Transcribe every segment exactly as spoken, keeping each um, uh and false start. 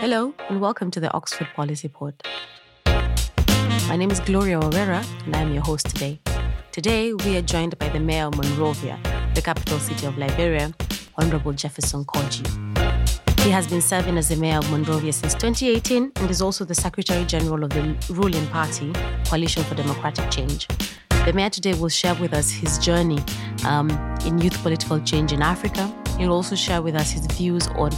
Hello and welcome to the Oxford Policy Pod. My name is Gloria Wawira and I am your host today. Today we are joined by the Mayor of Monrovia, the capital city of Liberia, Honorable Jefferson Koijee. He has been serving as the Mayor of Monrovia since twenty eighteen and is also the Secretary General of the ruling party, Coalition for Democratic Change. The Mayor today will share with us his journey um, in youth political change in Africa. He'll also share with us his views on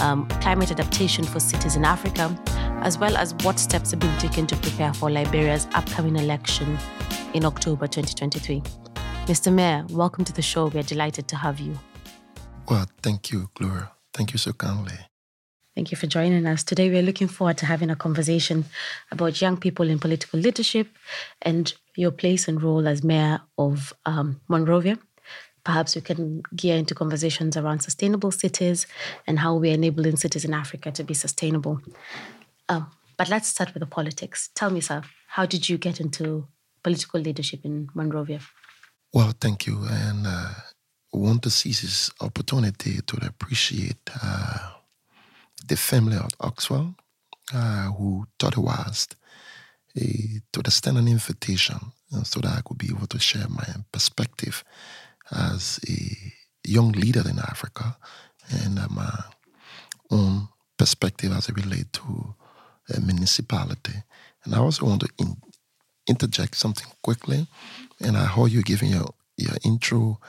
um, climate adaptation for cities in Africa, as well as what steps have been taken to prepare for Liberia's upcoming election in October twenty twenty-three. Mister Mayor, welcome to the show. We are delighted to have you. Well, thank you, Gloria. Thank you so kindly. Thank you for joining us. Today we are looking forward to having a conversation about young people in political leadership and your place and role as Mayor of um, Monrovia. Perhaps we can gear into conversations around sustainable cities and how we are enabling cities in Africa to be sustainable. Um, but let's start with the politics. Tell me, sir, how did you get into political leadership in Monrovia? Well, thank you. And uh, I want to seize this opportunity to appreciate uh, the family of Oxford, uh, who thought it was a, to extend an invitation so that I could be able to share my perspective as a young leader in Africa and uh, my own perspective as it relates to a municipality. And I also want to in- interject something quickly. And I heard you giving your, your intro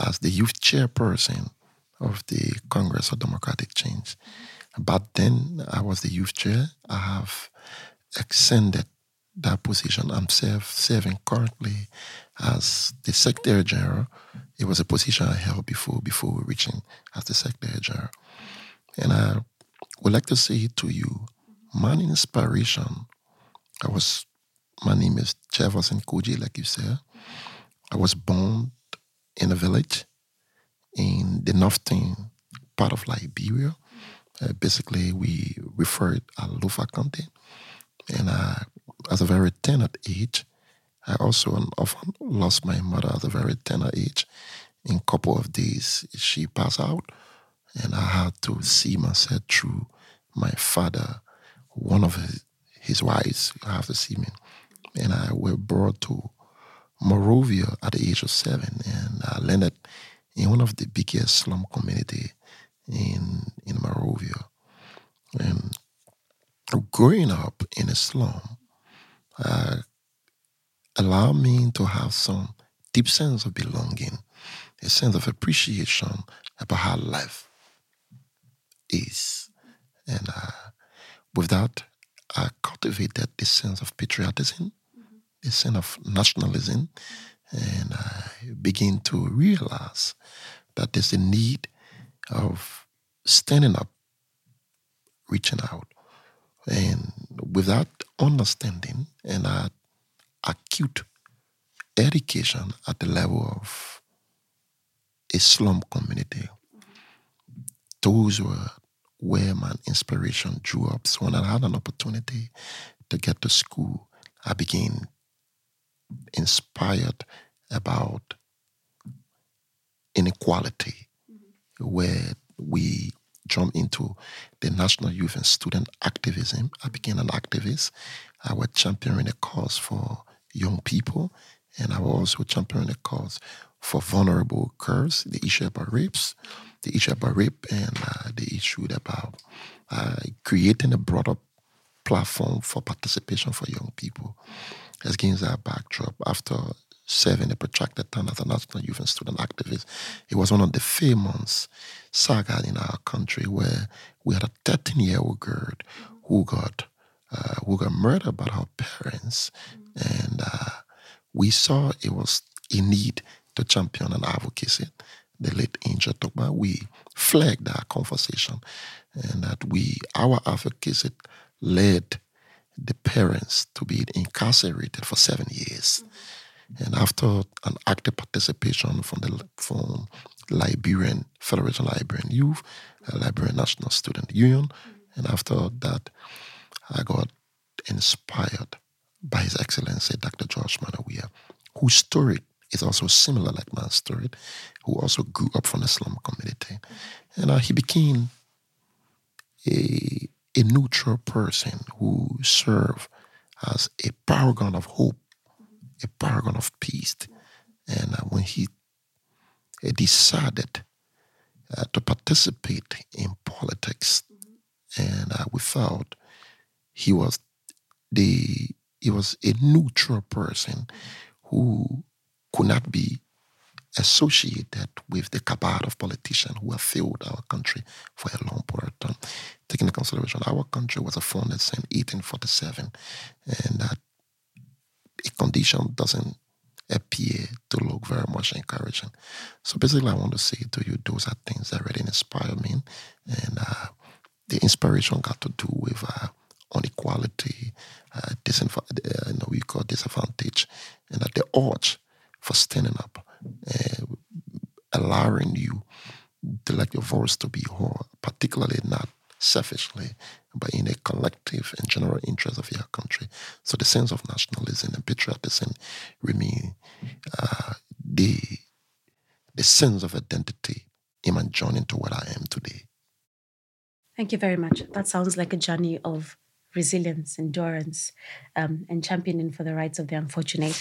as the youth chairperson of the Congress for Democratic Change. Back then, I was the youth chair. I have extended that position. I'm serve, serving currently as the Secretary General. It was a position I held before, before reaching as the Secretary General. And I would like to say to you, my inspiration, I was, my name is Jefferson Koijee, like you said. I was born in a village in the northern part of Liberia. Uh, basically, we refer it as Lofa County. And I, as a very tender age, I also often lost my mother at a very tender age. In a couple of days, she passed out, and I had to see myself through my father, one of his, his wives, I have to see me. And I was brought to Monrovia at the age of seven, and I landed in one of the biggest slum community in in Monrovia. And growing up in a slum uh, allowed me to have some deep sense of belonging, a sense of appreciation about how life is. And uh, with that, I cultivated this sense of patriotism, mm-hmm. this sense of nationalism, and I began to realize that there's a need of standing up, reaching out. And with that understanding and that acute education at the level of a slum community, those were where my inspiration drew up. So when I had an opportunity to get to school, I became inspired about inequality, where we jump into the National Youth and Student Activism. I became an activist. I was championing a cause for young people, and I was also championing a cause for vulnerable girls, the issue about rapes, the issue about rape, and uh, the issue about uh, creating a broader platform for participation for young people. Against that backdrop, after serving a protracted time as a national youth and student activist, it was one of the famous saga in our country where we had a thirteen-year-old girl who got uh, who got murdered by her parents, and uh, we saw it was a need to champion and advocate. The late Angel Tokba, we flagged our conversation, and that we our advocacy led the parents to be incarcerated for seven years. And after an active participation from the from Liberian Federation Liberian Youth, uh, Liberian National Student Union, and after that, I got inspired by His Excellency Doctor George Manneh Weah, whose story is also similar like my story, who also grew up from the slum community, and uh, he became a, a neutral person who served as a paragon of hope, a paragon of peace. And uh, when he uh, decided uh, to participate in politics, and uh, we felt he was the he was a neutral person who could not be associated with the cabal of politicians who have failed our country for a long period of time. Taking into consideration, our country was founded in eighteen forty-seven, and that a condition doesn't appear to look very much encouraging. So basically, I want to say to you, those are things that really inspire me, and uh, the inspiration got to do with uh, inequality, uh, disinf- uh, you know, we call disadvantage, and that the urge for standing up, Uh, allowing you to let your voice to be heard, particularly not selfishly, but in a collective and general interest of your country. So the sense of nationalism and patriotism remain uh, the the sense of identity in my journey to what I am today. Thank you very much. That sounds like a journey of resilience, endurance, um, and championing for the rights of the unfortunate.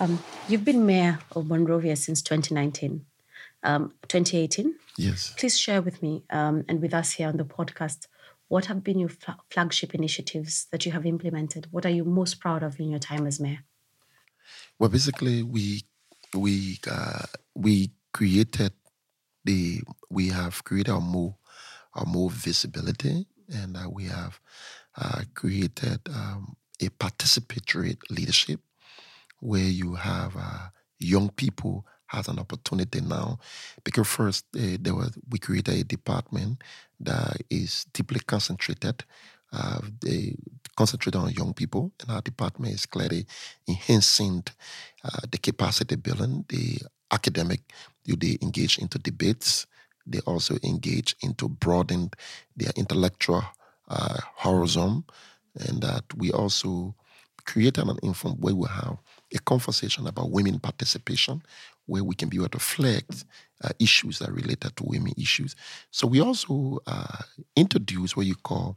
Um, you've been mayor of Monrovia since twenty nineteen, um, twenty eighteen. Yes. Please share with me um, and with us here on the podcast, what have been your fl- flagship initiatives that you have implemented? What are you most proud of in your time as mayor? Well, basically, we we uh, we created the we have created a more a more visibility, and uh, we have uh, created um, a participatory leadership, where you have uh, young people has an opportunity now. Because first, uh, there was, we created a department that is deeply concentrated, uh, they concentrated on young people, and our department is clearly enhancing uh, the capacity building, the academic, they engage into debates, they also engage into broadening their intellectual uh, horizon, and that we also created an informed way we have a conversation about women participation, where we can be able to reflect uh, issues that are related to women issues. So we also uh, introduce what you call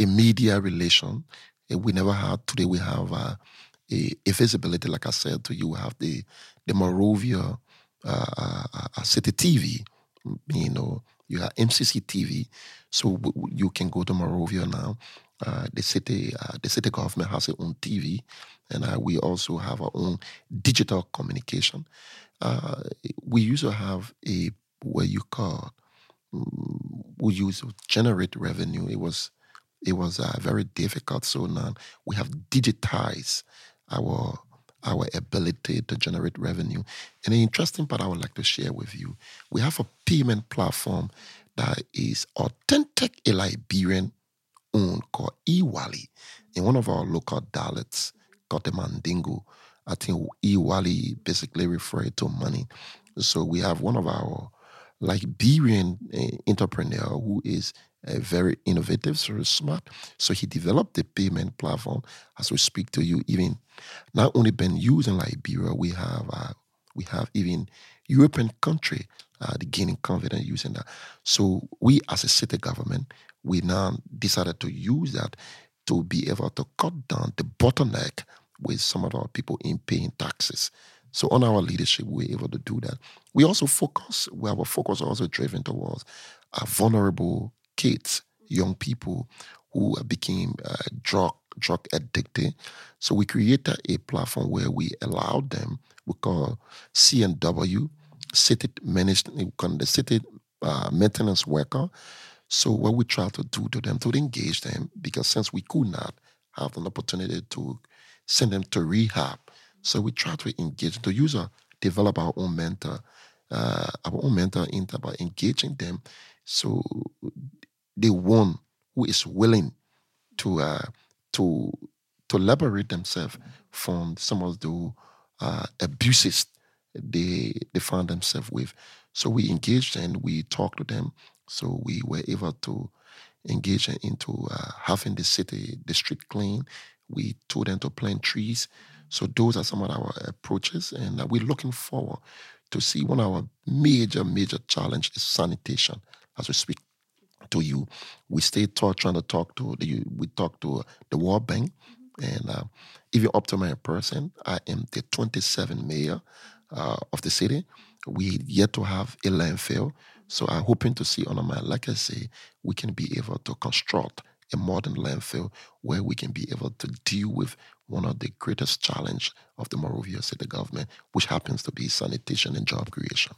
a media relation. We never had, today we have uh, a, a visibility, like I said to you, we have the, the Monrovia uh, uh, City T V, you know, you have M C C T V, so w- w- you can go to Monrovia now. Uh, the city, uh, the city government has its own T V, and uh, we also have our own digital communication. Uh, we used to have a what you call um, we used to generate revenue. It was it was uh, very difficult. So now we have digitized our our ability to generate revenue. And the interesting part I would like to share with you, we have a payment platform that is authentic a Liberian own called Ewally, in one of our local dialects called the Mandingo. I think Ewally basically referred to money. So we have one of our Liberian uh, entrepreneur who is uh, very innovative, very smart. So he developed the payment platform. As we speak to you, even not only been used in Liberia, we have uh, we have even European country uh, gaining confidence using that. So we as a city government, we now decided to use that to be able to cut down the bottleneck with some of our people in paying taxes. So on our leadership, we're able to do that. We also focus, well, our focus also driven towards our vulnerable kids, young people who became uh, drug, drug addicted. So we created a platform where we allowed them, we call C N W, City, managed, we call the City uh, Maintenance Worker. So what we try to do to them, to engage them, because since we could not have an opportunity to send them to rehab, so we try to engage the user, develop our own mentor, uh, our own mentor by engaging them, so the one who is willing to uh, to to liberate themselves from some of the uh, abuses they they found themselves with. So we engaged and we talked to them. So we were able to engage into uh, having the city, the street clean. We told them to plant trees. So those are some of our approaches, and uh, we're looking forward to see one of our major, major challenge is sanitation. As we speak to you. We stay talk, trying to talk to the, we talk to the World Bank, and uh, even up to my person, I am the twenty-seventh mayor uh, of the city. We yet to have a landfill, so I'm hoping to see on my, like I say, we can be able to construct a modern landfill where we can be able to deal with one of the greatest challenge of the Monrovia City government, which happens to be sanitation and job creation.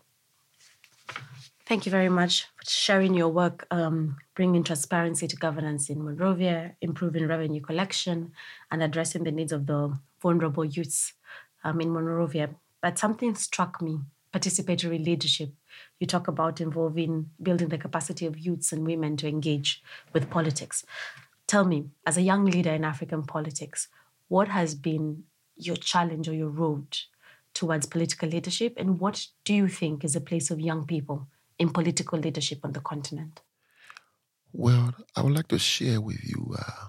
Thank you very much for sharing your work, um, bringing transparency to governance in Monrovia, improving revenue collection, and addressing the needs of the vulnerable youths um, in Monrovia. But something struck me, participatory leadership. You talk about involving, building the capacity of youths and women to engage with politics. Tell me, as a young leader in African politics, what has been your challenge or your road towards political leadership, and what do you think is the place of young people in political leadership on the continent? Well, I would like to share with you, uh,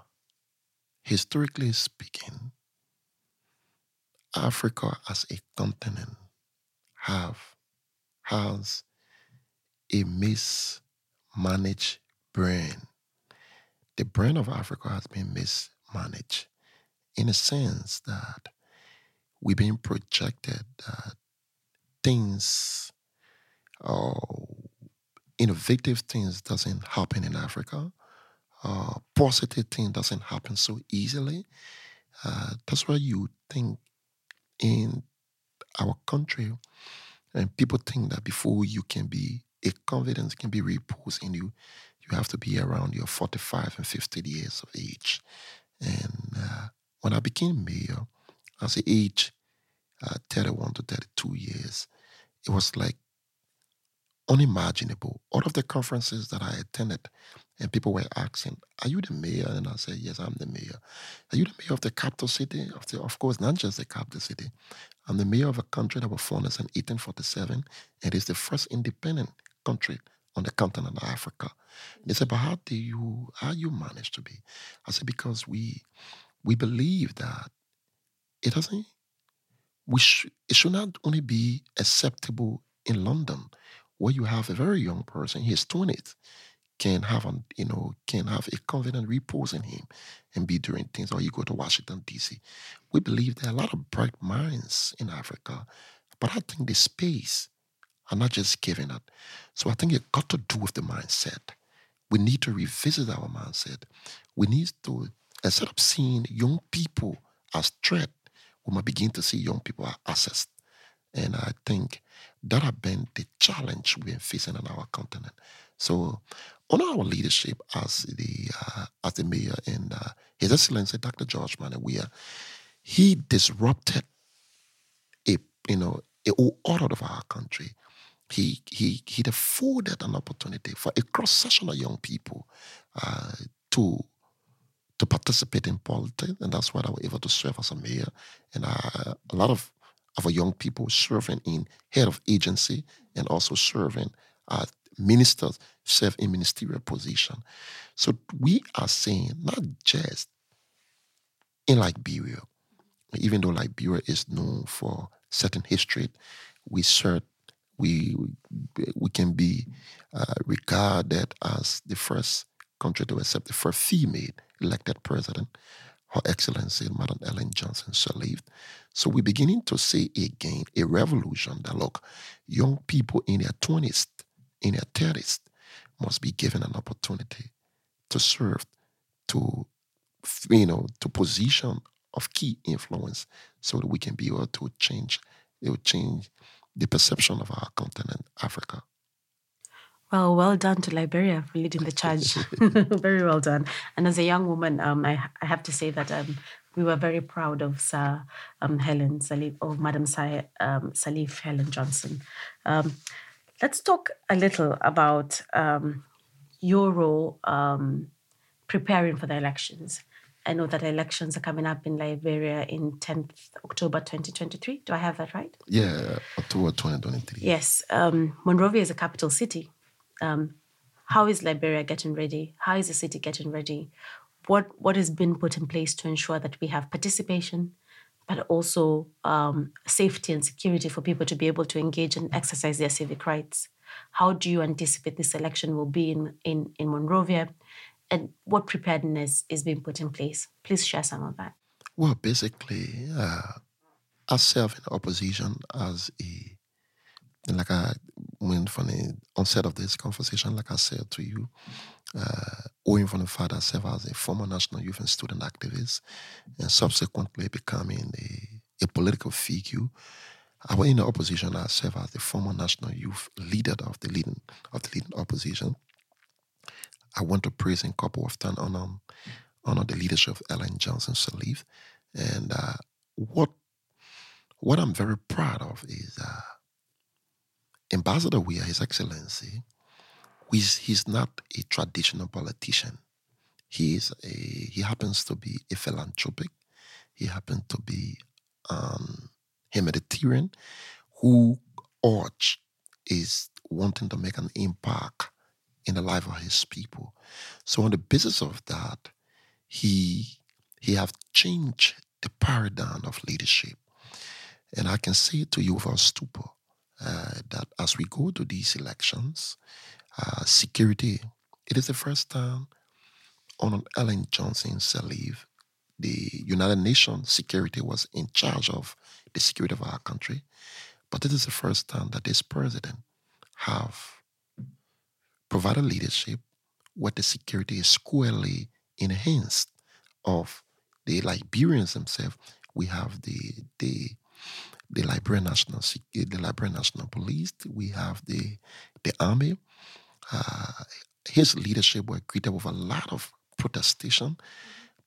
historically speaking, Africa as a continent have, has a mismanaged brand. The brand of Africa has been mismanaged in a sense that we've been projected that things or uh, innovative things doesn't happen in Africa. Uh, positive things doesn't happen so easily. Uh, that's why you think in our country, and people think that before you can be, a confidence can be reposed in you, you have to be around your forty-five and fifty years of age. And uh, when I became mayor, as the age uh, thirty-one to thirty-two years, it was like unimaginable. All of the conferences that I attended, and people were asking, are you the mayor? And I said, yes, I'm the mayor. Are you the mayor of the capital city? Of, the, of course, not just the capital city. I'm the mayor of a country that was founded in eighteen forty-seven, and it's the first independent country on the continent of Africa. They said, but how do you, how you manage to be? I said, because we we believe that it doesn't, we sh- it should not only be acceptable in London, where you have a very young person, his twenties, can have an, you know, can have a confident repose in him and be doing things, or you go to Washington, D C. We believe there are a lot of bright minds in Africa, but I think the space are not just given it. So I think it's got to do with the mindset. We need to revisit our mindset. We need to, instead of seeing young people as threat, we might begin to see young people as assets. And I think that have been the challenge we're facing on our continent. So on our leadership as the uh, as the mayor and uh, His Excellency Doctor George Manneh Weah, he disrupted a you know a whole order of our country. He he he afforded an opportunity for a cross section of young people uh, to to participate in politics, and that's why I was able to serve as a mayor. And uh, a lot of of our young people serving in head of agency and also serving as ministers, serve in ministerial position. So we are saying not just in Liberia, even though Liberia is known for certain history, we serve, we we can be uh, regarded as the first country to accept the first female elected president, Her Excellency, Madam Ellen Johnson Sirleaf. So we're beginning to see again a revolution that, look, young people in their twenties, in their thirties, must be given an opportunity to serve, to, you know, to position of key influence so that we can be able to change, it will change the perception of our continent, Africa. Well, well done to Liberia for leading the charge. Very well done. And as a young woman, um, I, I have to say that um, we were very proud of Sir um, Helen Sirleaf, of Madam Sir um, Sirleaf Helen Johnson. Um, let's talk a little about um, your role um, preparing for the elections. I know that elections are coming up in Liberia in tenth October twenty twenty-three. Do I have that right? Yeah, October twenty twenty-three. Yes. Um, Monrovia is a capital city. Um, how is Liberia getting ready? How is the city getting ready? What what has been put in place to ensure that we have participation, but also um, safety and security for people to be able to engage and exercise their civic rights? How do you anticipate this election will be in, in, in Monrovia? And what preparedness is being put in place? Please share some of that. Well, basically, uh, ourselves in opposition as a, like I went from the onset of this conversation, like I said to you, uh, owing from the fact that I serve as a former national youth and student activist and subsequently becoming a, a political figure, I was in the opposition. I serve as the former national youth leader of the leading of the leading opposition. I want to praise and couple of times honor, honor the leadership of Ellen Johnson Sirleaf. And uh, what what I'm very proud of is uh, Ambassador Weah, His Excellency, he's, he's not a traditional politician. He is a he happens to be a philanthropic. He happens to be um, a humanitarian who urge is wanting to make an impact in the life of his people. So on the basis of that, he he have changed the paradigm of leadership. And I can say to you without stupor uh, that as we go to these elections, uh, security, it is the first time on Ellen Johnson Sirleaf, the United Nations security was in charge of the security of our country. But it is the first time that this president have provided leadership where the security is squarely enhanced of the Liberians themselves. We have the the the Liberian National the Liberian National Police. We have the the army. Uh, his leadership was greeted with a lot of protestation,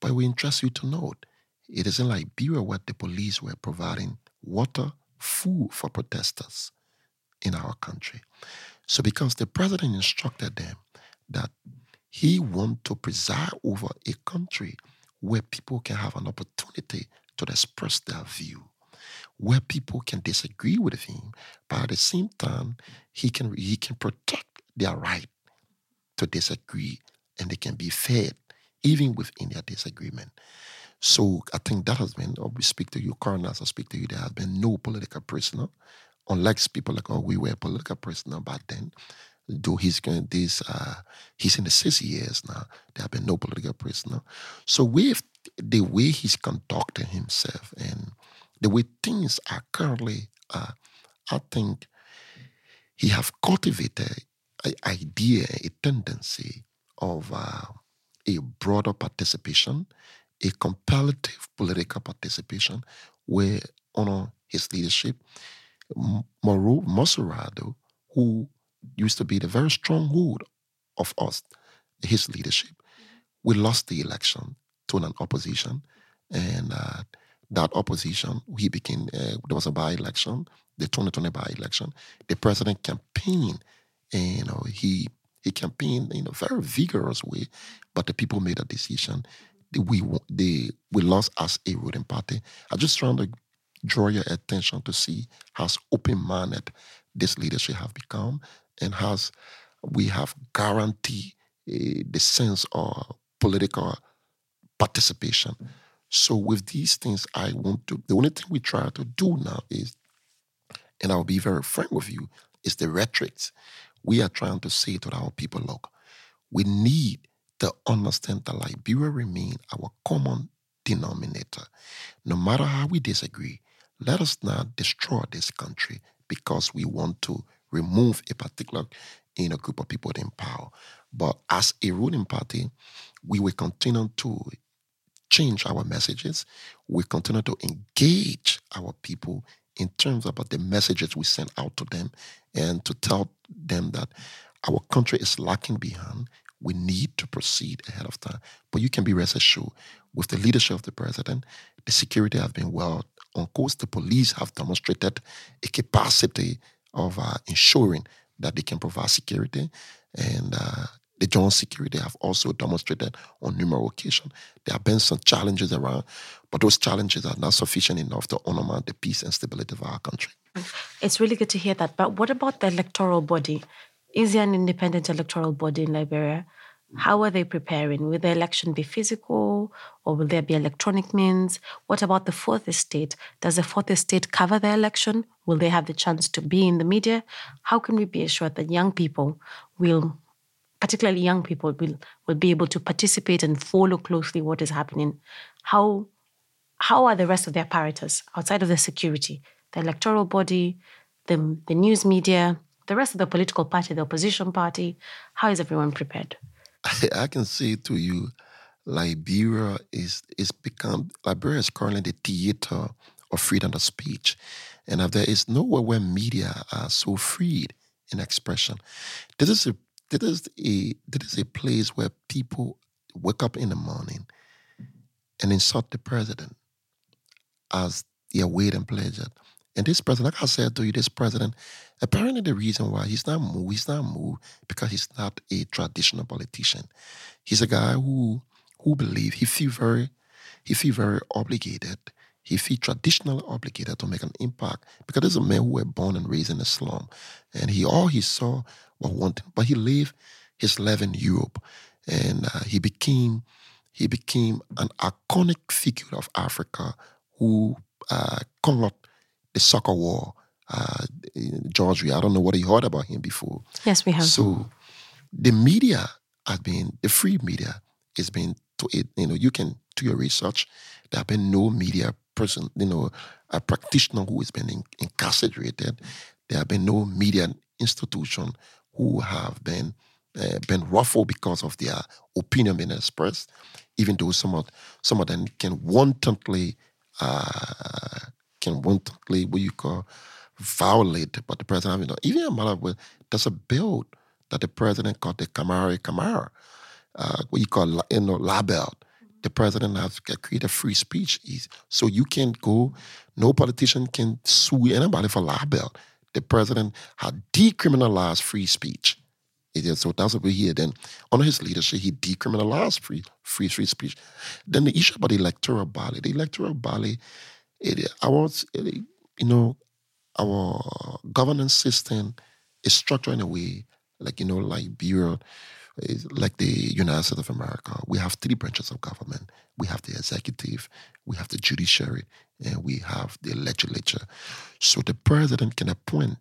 but we interest you to note it is in Liberia where the police were providing water, food for protesters in our country. So because the president instructed them that he wants to preside over a country where people can have an opportunity to express their view, where people can disagree with him, but at the same time, he can, he can protect their right to disagree and they can be fed even within their disagreement. So I think that has been, or we speak to you, coroners, I speak to you, there has been no political prisoner. Unlike people like, oh, we were a political prisoner back then, though he's going this, uh, he's in the six years now, there have been no political prisoner. So with the way he's conducting himself and the way things are currently, uh, I think he have cultivated an idea, a tendency of uh, a broader participation, a comparative political participation where under his leadership, Moro, Moserado, who used to be the very stronghold of us, his leadership, we lost the election to an opposition, and uh, that opposition, he became, uh, there was a by-election, the twenty twenty by-election. The president campaigned, and you know, he he campaigned in a very vigorous way, but the people made a decision. We they, we lost as a ruling party. I just trying to draw your attention to see how open-minded this leadership have become and how we have guaranteed uh, the sense of political participation. So with these things, I want to, the only thing we try to do now is, and I'll be very frank with you, is the rhetoric. We are trying to say to our people, look, we need to understand that Liberia remain our common denominator. No matter how we disagree, let us not destroy this country because we want to remove a particular you know, group of people in power. But as a ruling party, we will continue to change our messages. We continue to engage our people in terms about the messages we send out to them and to tell them that our country is lacking behind. We need to proceed ahead of time. But you can be rest assured, with the leadership of the president, the security have been well on course. The police have demonstrated a capacity of uh, ensuring that they can provide security. And uh, the joint security have also demonstrated on numerous occasions. There have been some challenges around, but those challenges are not sufficient enough to undermine the peace and stability of our country. It's really good to hear that. But what about the electoral body? Is there an independent electoral body in Liberia? How are they preparing? Will the election be physical? law, or will there be electronic means? What about the fourth estate? Does the fourth estate cover the election? Will they have the chance to be in the media? How can we be assured that young people will, particularly young people, will, will be able to participate and follow closely what is happening? How, how are the rest of the apparatus outside of the security, the electoral body, the, the news media, the rest of the political party, the opposition party? How is everyone prepared? I can say to you, Liberia is is become Liberia is currently the theater of freedom of speech, and there is nowhere where media are so freed in expression. This is a this is a this is a place where people wake up in the morning and insult the president as their weight and pleasure. And this president, like I said to you, this president, apparently the reason why he's not moved, he's not moved because he's not a traditional politician. He's a guy who who believes he feel very, he feel very obligated. He feel traditionally obligated to make an impact because this is a man who was born and raised in the slum, and he all he saw was one thing. But he lived his life in Europe, and uh, he became he became an iconic figure of Africa who uh, called the soccer war. Uh, George, I don't know what you heard about him before. Yes, we have. So the media has been, the free media has been, to it, you know, you can do your research. There have been no media person, you know, a practitioner who has been in, incarcerated. There have been no media institution who have been uh, been ruffled because of their opinion being expressed, even though some of some of them can wantonly, uh, can wantonly, what you call, violate, but the president, you know, even a matter of, there's a bill that the president called the Kamari Kamara, uh, what you call, you know, label. The president has created free speech. So you can't go, no politician can sue anybody for libel. The president had decriminalized free speech. So that's what we hear. Then under his leadership, he decriminalized free, free, free speech. Then the issue about the electoral body, the electoral body, it, I want, it, you know, our governance system is structured in a way, like, you know, Liberia, like the United States of America. We have three branches of government. We have the executive, we have the judiciary, and we have the legislature. So the president can appoint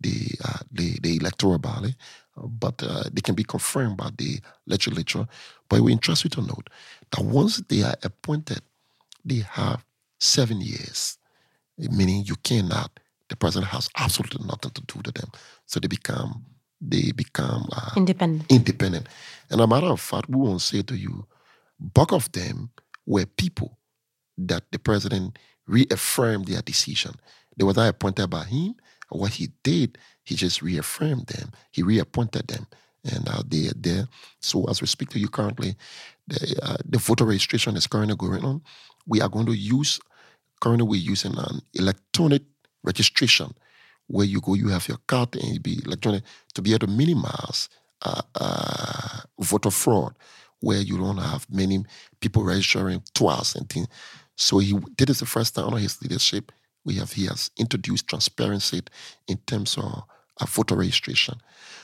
the uh, the, the electoral body, but uh, they can be confirmed by the legislature. But we interest you to note that once they are appointed, they have seven years, meaning you cannot. The president has absolutely nothing to do to them, so they become they become uh, independent. Independent, and a matter of fact, we won't say to you, bulk of them were people that the president reaffirmed their decision. They were not appointed by him. What he did, he just reaffirmed them. He reappointed them, and now uh, they are there. So as we speak to you currently, the, uh, the voter registration is currently going on. We are going to use currently we're using an electronic registration, where you go, you have your card and you be electronic to be able to minimize uh, uh, voter fraud, where you don't have many people registering twice and things. So he did this the first time under his leadership. We have he has introduced transparency in terms of uh, voter registration.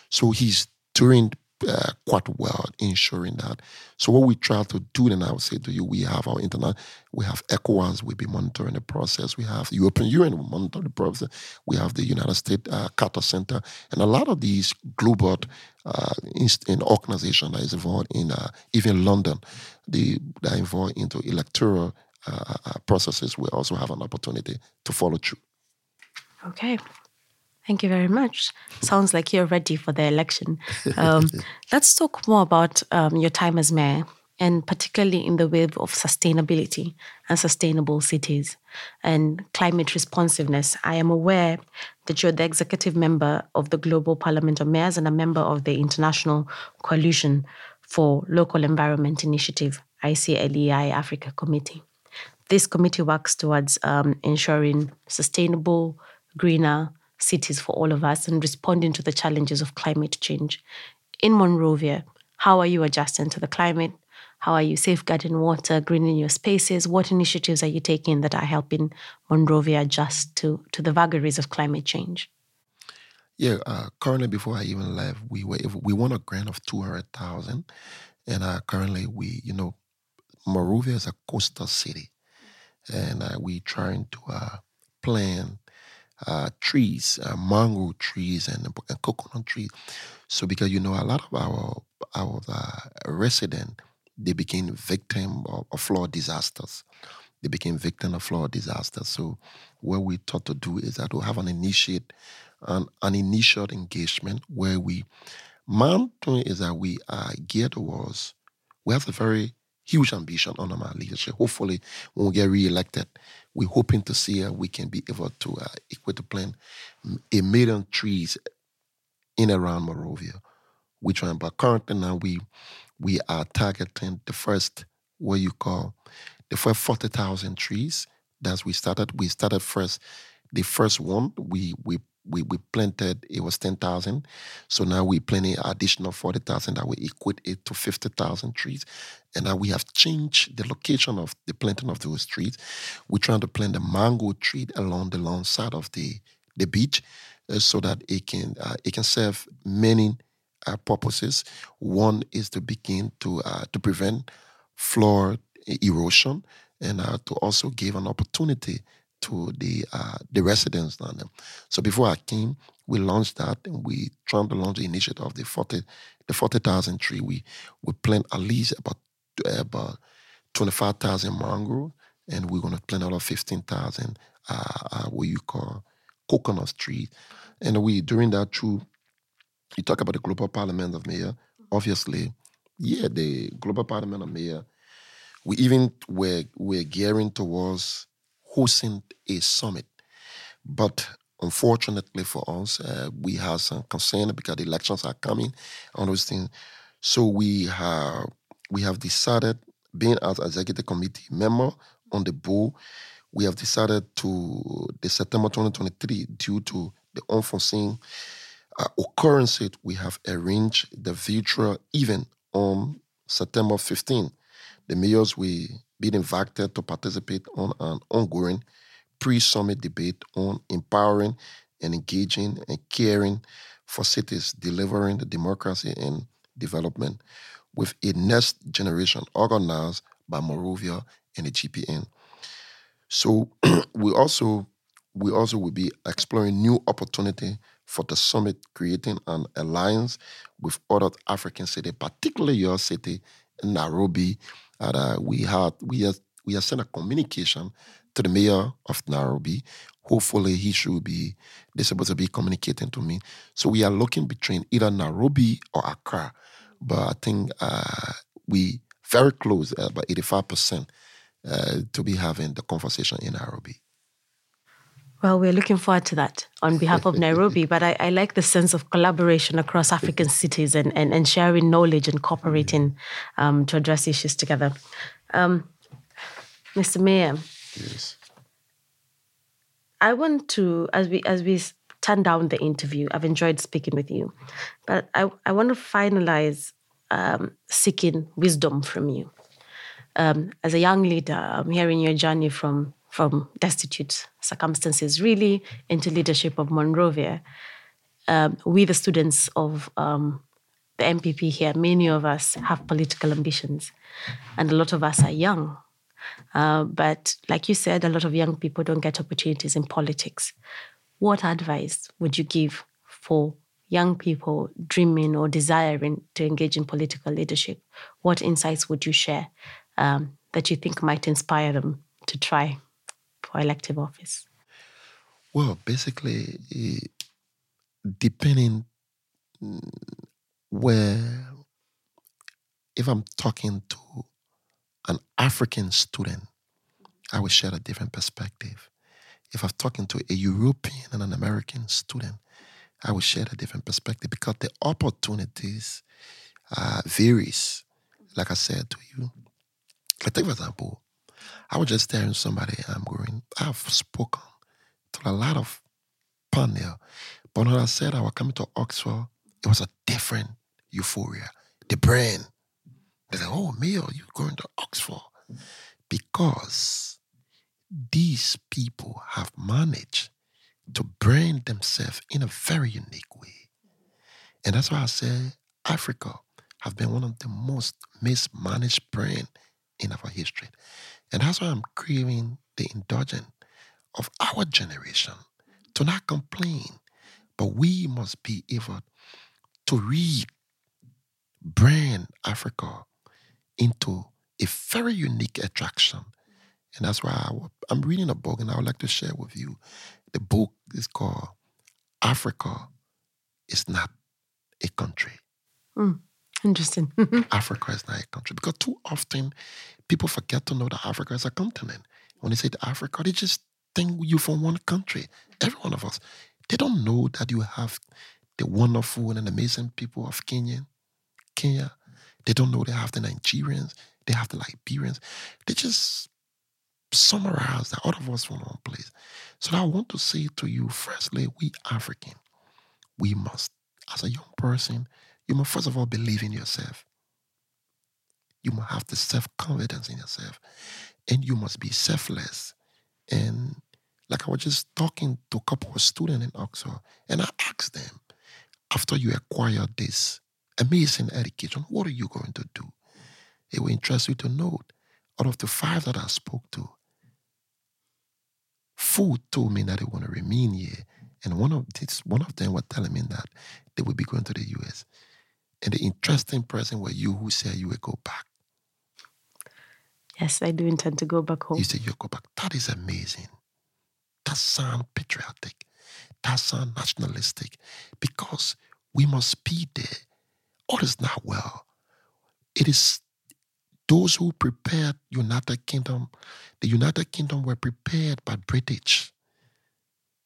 So he's doing uh, quite well ensuring that. So what we try to do, and I would say to you, we have our internet, we have ECOWAS, we'll be monitoring the process. We have the European Union, we monitor the process. We have the United States uh, Carter Center, and a lot of these global uh, inst- in organizations that is involved in uh, even London, they are involved into electoral uh, uh, processes. We also have an opportunity to follow through. Okay. Thank you very much. Sounds like you're ready for the election. Um, let's talk more about um, your time as mayor, and particularly in the wave of sustainability and sustainable cities and climate responsiveness. I am aware that you're the executive member of the Global Parliament of Mayors and a member of the International Coalition for Local Environment Initiative, I C L E I Africa Committee. This committee works towards um, ensuring sustainable, greener cities for all of us and responding to the challenges of climate change. In Monrovia, how are you adjusting to the climate? How are you safeguarding water, greening your spaces? What initiatives are you taking that are helping Monrovia adjust to, to the vagaries of climate change? Yeah, uh, currently before I even left, we were we won a grant of two hundred thousand dollars, and uh, currently we, you know, Monrovia is a coastal city, and uh, we're trying to uh, plant uh, trees, uh, mango trees and, and coconut trees. So because, you know, a lot of our our uh, residents, they became victim of, of flood disasters. They became victim of flood disasters. So what we thought to do is that we have an initiate, an, an initial engagement where we, my thing is that we are geared towards, we have a very huge ambition under my leadership. Hopefully, when we get re-elected, we're hoping to see uh, we can be able to uh, equate to plant a million trees in and around Monrovia. We're trying, but currently now we we are targeting the first, what you call, the first forty thousand trees. That's we started. We started first, the first one we we we, we planted, it was ten thousand. So now we're planting additional forty thousand that will equate it to fifty thousand trees. And now we have changed the location of the planting of those trees. We're trying to plant a mango tree along the long side of the, the beach uh, so that it can, uh, it can serve many uh, purposes. One is to begin to, uh, to prevent flood erosion, and uh, to also give an opportunity to the uh, the residents down there. So before I came, we launched that, and we tried to launch the initiative of the forty the forty thousand tree. We we plant at least about about twenty five thousand mangrove, and we're gonna plant another fifteen thousand uh, uh, what you call coconut trees. And we during that too, you talk about the Global Parliament of Mayors. Obviously, yeah, the Global Parliament of Mayors. We even were we're gearing towards hosting a summit, but unfortunately for us, uh, we have some concern because the elections are coming and those things. So we have we have decided, being as executive committee member on the board, we have decided to the September twenty twenty-three, due to the unforeseen uh, occurrences, we have arranged the virtual event on September fifteenth. The mayors we. Being invited to participate on an ongoing pre-summit debate on empowering and engaging and caring for cities, delivering the democracy and development with a next generation organized by Monrovia and the G P N. So we also we also will be exploring new opportunity for the summit, creating an alliance with other African cities, particularly your city, Nairobi. And, uh, we had we have we have sent a communication to the mayor of Nairobi. Hopefully, he should be they're supposed to be communicating to me. So we are looking between either Nairobi or Accra, but I think uh, we very close, uh, about eighty-five percent, uh, to be having the conversation in Nairobi. Well, we're looking forward to that on behalf of Nairobi, but I, I like the sense of collaboration across African cities and, and, and sharing knowledge and cooperating um, to address issues together. Um, Mister Mayor, yes. I want to, as we as we turn down the interview, I've enjoyed speaking with you, but I, I want to finalize um, seeking wisdom from you. Um, as a young leader, I'm hearing your journey from from destitute circumstances, really, into leadership of Monrovia. Um, we, the students of um, the M P P here, many of us have political ambitions, and a lot of us are young. Uh, but like you said, a lot of young people don't get opportunities in politics. What advice would you give for young people dreaming or desiring to engage in political leadership? What insights would you share um, that you think might inspire them to try for elective office? Well, basically, it, depending where, if I'm talking to an African student, I will share a different perspective. If I'm talking to a European and an American student, I will share a different perspective because the opportunities uh, varies, like I said to you. I take, for example, I was just telling somebody I'm going, I've spoken to a lot of panel, but when I said I was coming to Oxford, it was a different euphoria. The brand, they said, oh, Mayo, you're going to Oxford. Because these people have managed to brand themselves in a very unique way. And that's why I say Africa have been one of the most mismanaged brands in our history. And that's why I'm craving the indulgence of our generation to not complain. But we must be able to rebrand Africa into a very unique attraction. And that's why I w- I'm reading a book, and I would like to share with you. The book is called Africa is Not a Country. Mm, interesting. Africa is not a country. Because too often, people forget to know that Africa is a continent. When they say the Africa, they just think you're from one country. Every one of us. They don't know that you have the wonderful and amazing people of Kenya. Kenya. They don't know they have the Nigerians. They have the Liberians. They just summarize that all of us from one place. So I want to say to you, firstly, we African, we must, as a young person, you must first of all believe in yourself. You must have the self-confidence in yourself. And you must be selfless. And like I was just talking to a couple of students in Oxford, and I asked them, after you acquire this amazing education, what are you going to do? It will interest you to know, out of the five that I spoke to, four told me that they want to remain here. And one of this, one of them was telling me that they would be going to the U S. And the interesting person was you, who said you would go back. Yes, I do intend to go back home. You said you'll go back. That is amazing. That sounds patriotic. That sounds nationalistic. Because we must be there. All is not well. It is those who prepared United Kingdom. The United Kingdom were prepared by British.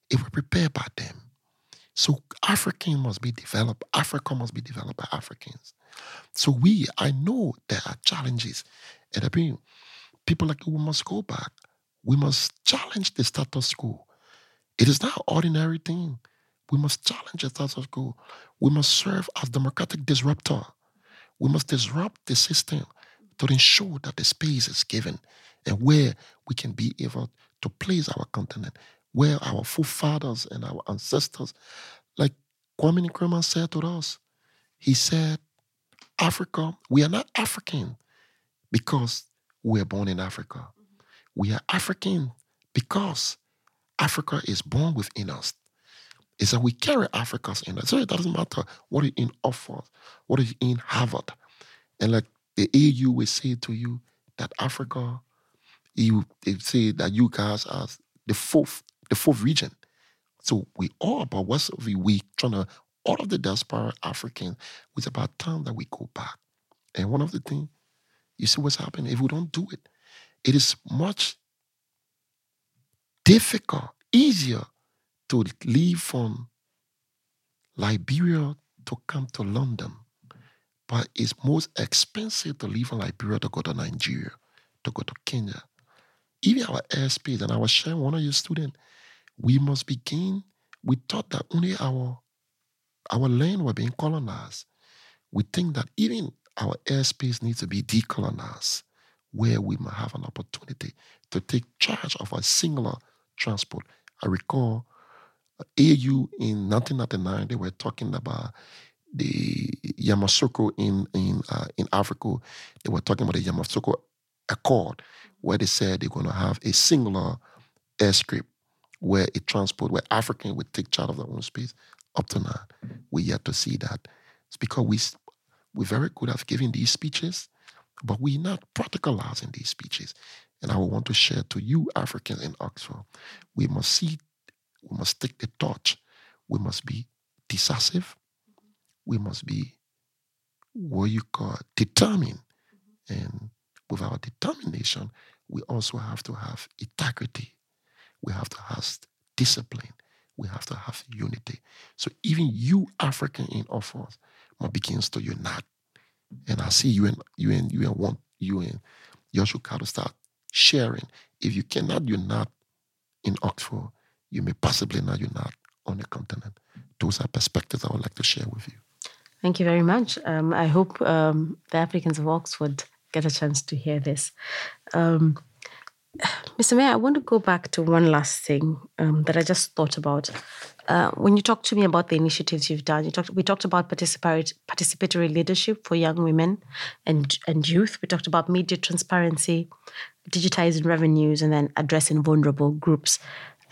It was prepared by them. So African must be developed. Africa must be developed by Africans. So we, I know there are challenges. And I mean, people like you, we must go back. We must challenge the status quo. It is not an ordinary thing. We must challenge the status quo. We must serve as democratic disruptor. We must disrupt the system to ensure that the space is given and where we can be able to place our continent, where our forefathers and our ancestors, like Kwame Nkrumah said to us, he said, Africa, we are not African because we are born in Africa. We are African because Africa is born within us. It's that we carry Africa's in us. So it doesn't matter what is in Oxford, what is in Harvard. And like the A U will say to you that Africa, you they say that you guys are the fourth, the fourth region. So we all about what's every week trying to all of the diaspora Africans. It's about time that we go back. And one of the things, you see what's happening if we don't do it. It is much difficult, easier to leave from Liberia to come to London. But it's most expensive to leave from Liberia to go to Nigeria, to go to Kenya. Even our airspace, and I was sharing one of your students, we must begin, we thought that only our, our land was being colonized. We think that even our airspace needs to be decolonized, where we might have an opportunity to take charge of a singular transport. I recall A U in nineteen ninety-nine, they were talking about the Yamasoko in in uh, in Africa. They were talking about the Yamasoko Accord, where they said they're going to have a singular airstrip where it transport, where Africans would take charge of their own space. Up to now, we yet to see that. It's because we we're very good at giving these speeches, but we're not practicalizing these speeches. And I would want to share to you, Africans in Oxford, we must see, we must take the torch, we must be decisive. We must be what you call determined. And with our determination, we also have to have integrity. We have to have discipline. We have to have unity. So even you, African in Oxford, begins to unite. And I see you and you and you and one you and Yoshua Kado start sharing. If you cannot unite in Oxford, you may possibly not unite on the continent. Those are perspectives I would like to share with you. Thank you very much. Um, I hope um, the applicants of Oxford get a chance to hear this. Um, Mister Mayor, I want to go back to one last thing um, that I just thought about. uh, when you talk to me about the initiatives you've done, you talked, we talked about participatory, participatory leadership for young women and, and youth. We talked about media transparency, digitizing revenues, and then addressing vulnerable groups.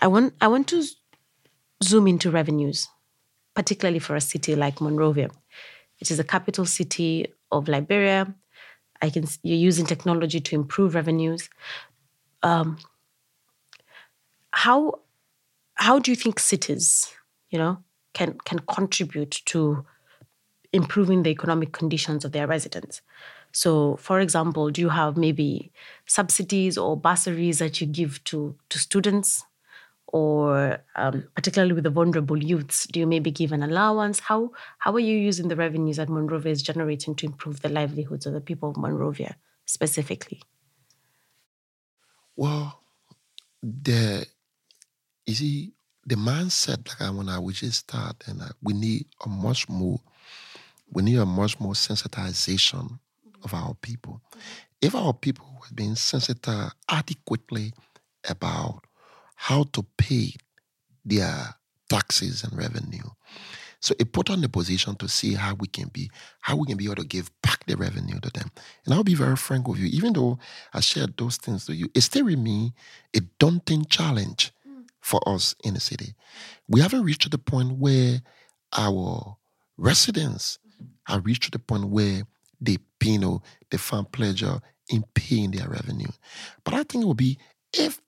I want I want to zoom into revenues, particularly for a city like Monrovia. It is the capital city of Liberia. I can you're using technology to improve revenues. Um, how how do you think cities, you know, can can contribute to improving the economic conditions of their residents? So, for example, do you have maybe subsidies or bursaries that you give to, to students, or um, particularly with the vulnerable youths, do you maybe give an allowance? How how are you using the revenues that Monrovia is generating to improve the livelihoods of the people of Monrovia specifically? Well, the you see the mindset like I when I would just start, and I, we need a much more we need a much more sensitization of our people. If our people were being sensitized adequately about how to pay their taxes and revenue, so it put on the position to see how we can be, how we can be able to give back the revenue to them. And I'll be very frank with you, even though I shared those things with you, it still remains a daunting challenge for us in the city. We haven't reached the point where our residents have reached the point where they, you know, they find pleasure in paying their revenue. But I think it would be if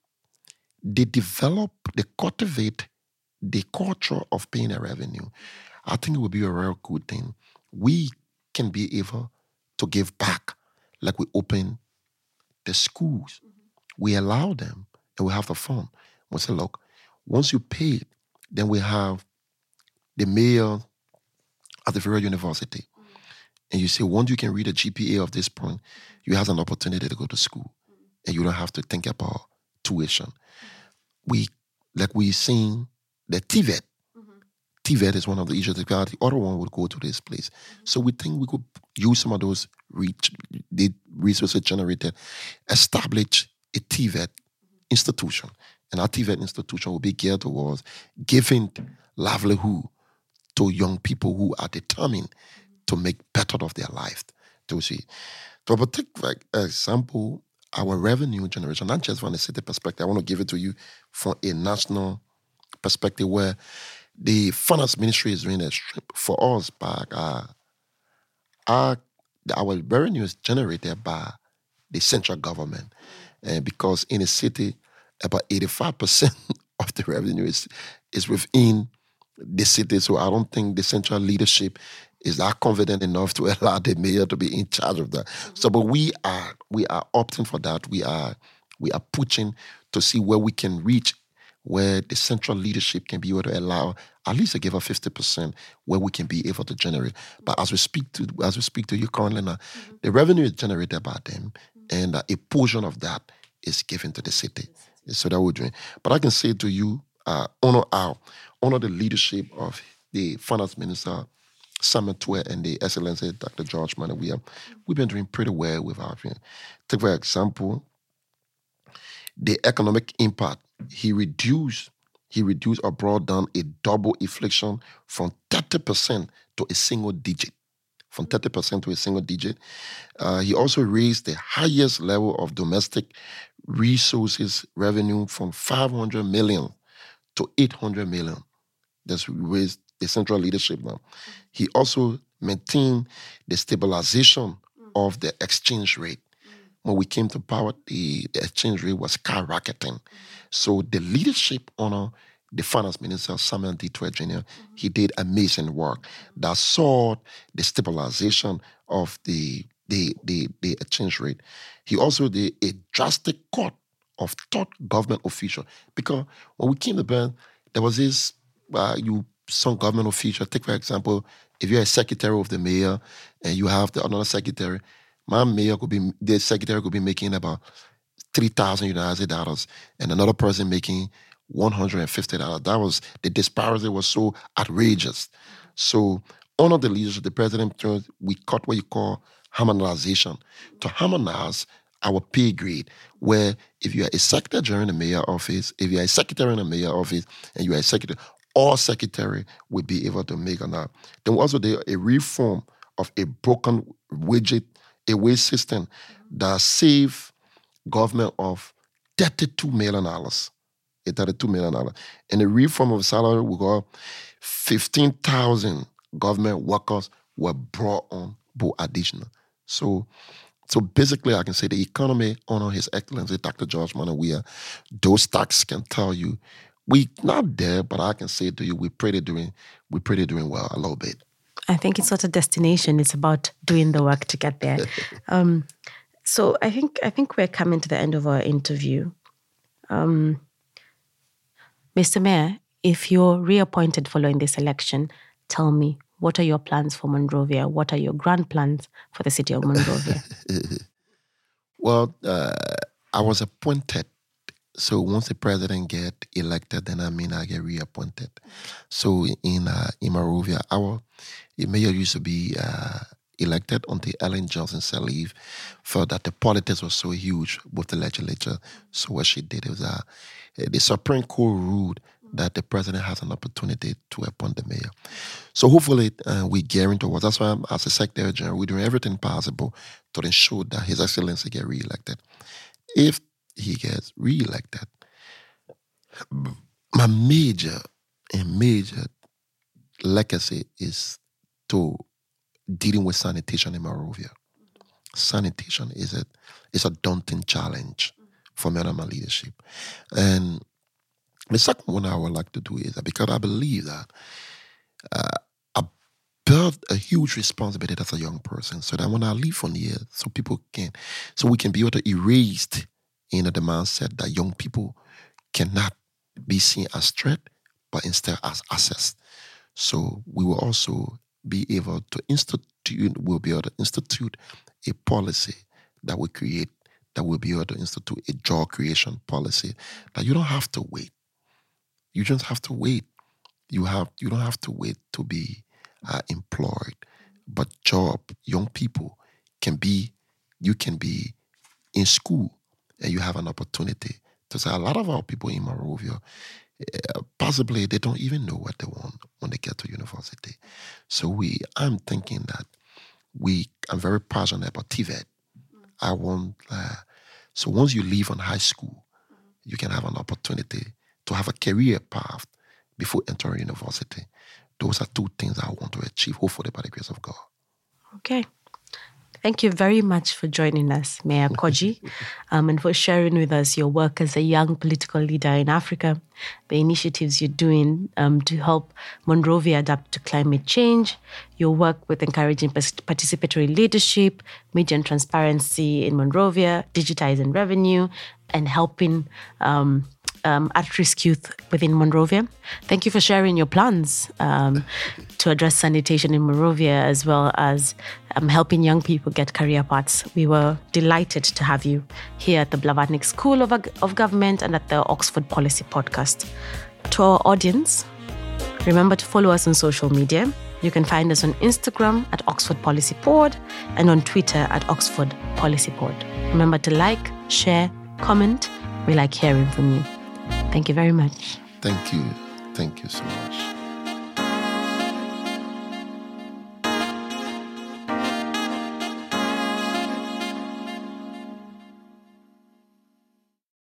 they develop, they cultivate the culture of paying their revenue, I think it would be a real good thing. We can be able to give back, like we open the schools. We allow them, and we have the fund. We say, look, once you pay, then we have the mayor at the Federal University. And you say, once you can read a G P A of this point, you have an opportunity to go to school. And you don't have to think about tuition. We, like we seen the T VET. Mm-hmm. T VET is one of the issues. The other one would go to this place. Mm-hmm. So we think we could use some of those reach, the resources generated, establish a T VET mm-hmm. institution. And our T VET institution will be geared towards giving livelihood to young people who are determined to make better of their life. To see, to take for example, our revenue generation, not just from the city perspective. I want to give it to you from a national perspective, where the finance ministry is doing a strip for us. By our, our our revenue is generated by the central government, and because in a city, about eighty-five percent of the revenue is is within the city. So I don't think the central leadership is that confident enough to allow the mayor to be in charge of that. Mm-hmm. So, but we are we are opting for that. We are we are pushing to see where we can reach, where the central leadership can be able to allow at least to give us fifty percent where we can be able to generate. Mm-hmm. But as we speak to as we speak to you currently now, mm-hmm. the revenue is generated by them, mm-hmm. and uh, a portion of that is given to the city. Mm-hmm. So that we're doing. But I can say to you, uh, honor our honor the leadership of the finance minister, Samuel Ture, and the Excellency Doctor George Manneh Weah. We've been doing pretty well with our friend. Take for example, the economic impact. He reduced, he reduced or brought down a double inflation from thirty percent to a single digit. From thirty percent to a single digit. Uh, he also raised the highest level of domestic resources revenue from five hundred million to eight hundred million. That's raised the central leadership now. He also maintained the stabilization mm. of the exchange rate. Mm. When we came to power, the, the exchange rate was skyrocketing. Mm. So the leadership under the finance minister, Samuel D. Tweed Junior, mm. he did amazing work that saw the stabilization of the, the, the, the exchange rate. He also did a drastic cut of top government officials. Because when we came to power, there was this, uh, you some government official. Take for example, if you're a secretary of the mayor and you have the another secretary, my mayor could be the secretary could be making about three thousand United dollars, and another person making one hundred and fifty dollars. That was the disparity was so outrageous. So one of the leaders, the president, we cut what you call harmonization to harmonize our pay grade, where if you are a secretary in the mayor office, if you are a secretary in the mayor office, and you are a secretary. all secretary would be able to make on that. Then also there a reform of a broken widget, a wage system that saved government of thirty-two million dollars. A thirty-two million dollars. And a reform of salary, we got fifteen thousand government workers were brought on board additional. So, so basically I can say the economy under His Excellency Doctor George Manneh Weah, those stats can tell you we not there, but I can say to you we're pretty doing we're pretty doing well a little bit. I think it's not a destination. It's about doing the work to get there. um, so I think I think we're coming to the end of our interview. Um, Mister Mayor, if you're reappointed following this election, tell me, what are your plans for Monrovia? What are your grand plans for the city of Monrovia? well, uh, I was appointed. So once the president get elected, then I mean I get reappointed. So in uh, in Monrovia, our mayor used to be uh, elected until Ellen Johnson Sirleaf felt that the politics was so huge with the legislature. So what she did was uh, the Supreme Court ruled that the president has an opportunity to appoint the mayor. So hopefully uh, we guarantee towards. That's why I'm, as a Secretary General, we're doing everything possible to ensure that His Excellency get reelected. If he gets reelected, my major and major legacy is to dealing with sanitation in Monrovia. Sanitation is a, it's a daunting challenge for me and my leadership. And the second one I would like to do is that because I believe that uh, I built a huge responsibility as a young person so that when I leave from here, so people can, so we can be able to erase in the mindset that young people cannot be seen as threat, but instead as assets. So we will also be able to institute, we'll be able to institute a policy that will create, that will be able to institute a job creation policy that you don't have to wait. You just have to wait. You have you don't have to wait to be uh, employed, but job young people can be. You can be in school, and you have an opportunity to say a lot of our people in Monrovia, uh, possibly they don't even know what they want when they get to university. So we, I'm thinking that we. I'm very passionate about T V E T. I want. Uh, so once you leave on high school, you can have an opportunity to have a career path before entering university. Those are two things I want to achieve, hopefully by the grace of God. Okay. Thank you very much for joining us, Mayor Koijee, um, and for sharing with us your work as a young political leader in Africa, the initiatives you're doing um, to help Monrovia adapt to climate change, your work with encouraging participatory leadership, media and transparency in Monrovia, digitizing revenue, and helping Um, Um, at-risk youth within Monrovia. Thank you for sharing your plans um, to address sanitation in Monrovia as well as um, helping young people get career paths. We were delighted to have you here at the Blavatnik School of, of Government and at the Oxford Policy Podcast. To our audience, remember to follow us on social media. You can find us on Instagram at Oxford Policy Pod and on Twitter at Oxford Policy Pod. Remember to like, share, comment. We like hearing from you. Thank you very much. Thank you. Thank you so much.